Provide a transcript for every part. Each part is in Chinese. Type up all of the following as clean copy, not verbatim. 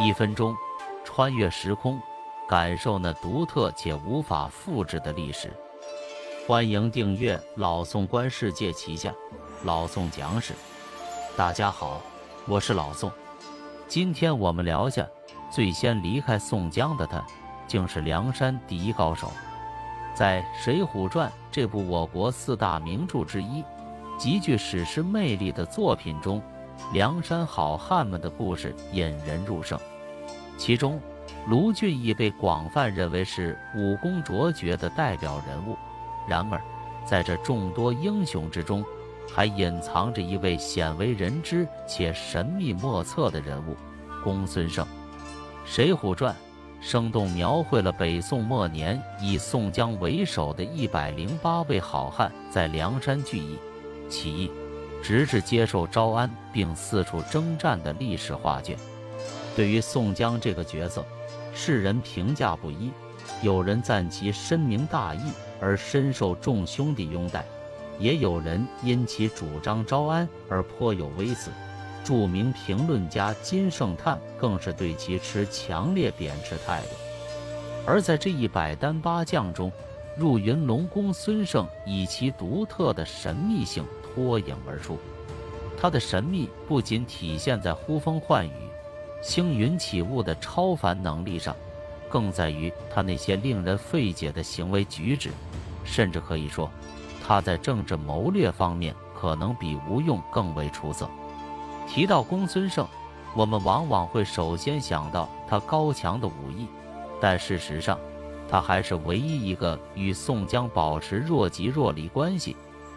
1分钟，穿越时空，感受那独特且无法复制的历史。欢迎订阅老宋观世界旗下老宋讲史。大家好，我是老宋。今天我们聊下最先离开宋江的他，竟是梁山第一高手。在《水浒传》这部我国4大名著之一，极具史诗魅力的作品中，梁山好汉们的故事引人入胜。其中卢俊义被广泛认为是武功卓绝的代表人物，然而在这众多英雄之中，还隐藏着一位鲜为人知且神秘莫测的人物——公孙胜。《水浒传》生动描绘了北宋末年以宋江为首的108位好汉在梁山聚义、起义，直至接受招安并四处征战的历史画卷。对于宋江这个角色，世人评价不一，有人赞其深明大义而深受众兄弟拥戴，也有人因其主张招安而颇有微词。著名评论家金圣叹更是对其持强烈贬斥态度。而在这108将中，入云龙公孙胜以其独特的神秘性脱颖而出。他的神秘不仅体现在呼风唤雨、星云起雾的超凡能力上，更在于他那些令人费解的行为举止，甚至可以说他在政治谋略方面可能比吴用更为出色。提到公孙胜，我们往往会首先想到他高强的武艺，但事实上他还是唯一一个与宋江保持若即若离关系，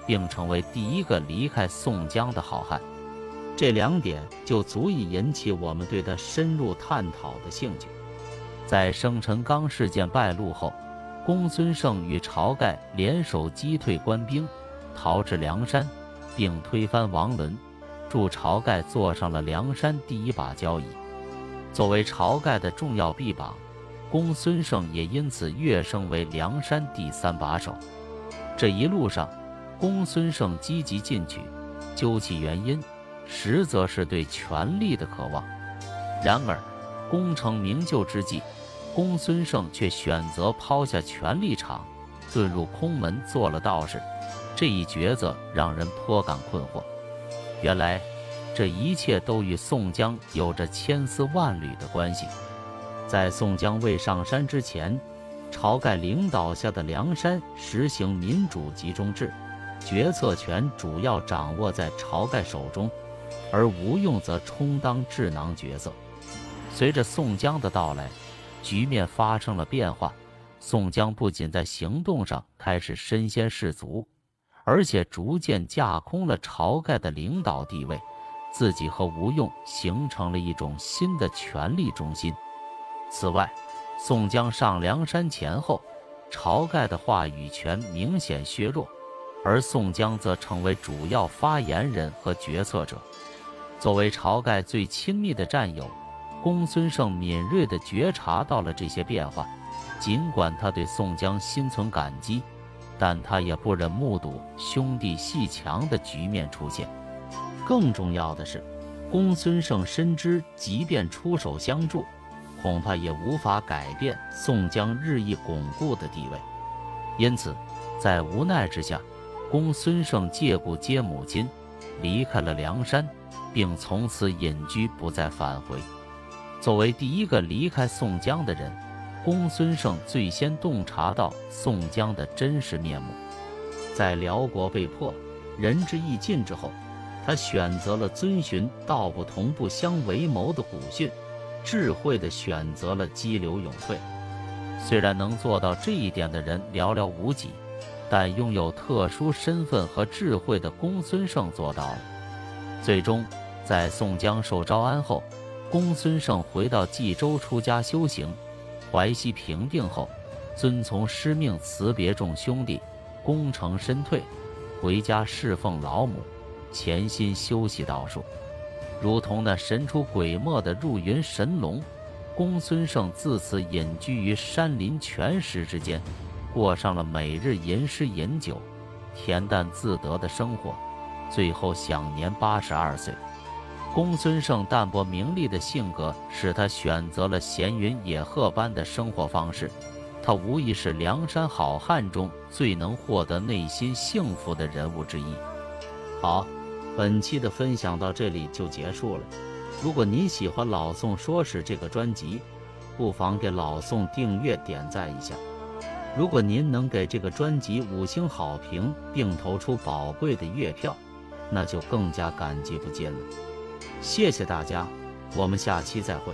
并成为第一个离开宋江的好汉。这2点就足以引起我们对他深入探讨的兴趣。在生辰纲事件败露后，公孙胜与晁盖联手击退官兵，逃至梁山，并推翻王伦，助晁盖坐上了梁山第一把交椅。作为晁盖的重要臂膀，公孙胜也因此跃升为梁山第3把手。这一路上，公孙胜积极进取，究其原因，实则是对权力的渴望。然而功成名就之际，公孙胜却选择抛下权力场，遁入空门做了道士。这一抉择让人颇感困惑。原来这一切都与宋江有着千丝万缕的关系。在宋江未上山之前，晁盖领导下的梁山实行民主集中制，决策权主要掌握在晁盖手中，而吴用则充当智囊角色。随着宋江的到来，局面发生了变化。宋江不仅在行动上开始身先士卒，而且逐渐架空了晁盖的领导地位，自己和吴用形成了一种新的权力中心。此外，宋江上梁山前后，晁盖的话语权明显削弱，而宋江则成为主要发言人和决策者。作为晁盖最亲密的战友，公孙胜敏锐地觉察到了这些变化。尽管他对宋江心存感激，但他也不忍目睹兄弟戏强的局面出现。更重要的是，公孙胜深知即便出手相助，恐怕也无法改变宋江日益巩固的地位。因此在无奈之下，公孙胜借故接母亲离开了梁山，并从此隐居不再返回。作为第一个离开宋江的人，公孙胜最先洞察到宋江的真实面目。在辽国被迫仁至义尽之后，他选择了遵循道不同不相为谋的古训，智慧地选择了激流勇退。虽然能做到这一点的人寥寥无几，但拥有特殊身份和智慧的公孙胜做到了。最终在宋江受招安后，公孙胜回到冀州出家修行，淮西平定后，遵从师命辞别众兄弟，功成身退，回家侍奉老母，潜心修习道术。如同那神出鬼没的入云神龙，公孙胜自此隐居于山林泉石之间，过上了每日吟诗饮酒、恬淡自得的生活，最后享年82岁。公孙胜淡泊名利的性格使他选择了闲云野鹤般的生活方式，他无疑是梁山好汉中最能获得内心幸福的人物之一。好，本期的分享到这里就结束了。如果您喜欢老宋说史这个专辑，不妨给老宋订阅点赞一下。如果您能给这个专辑5星好评并投出宝贵的月票，那就更加感激不尽了。谢谢大家，我们下期再会。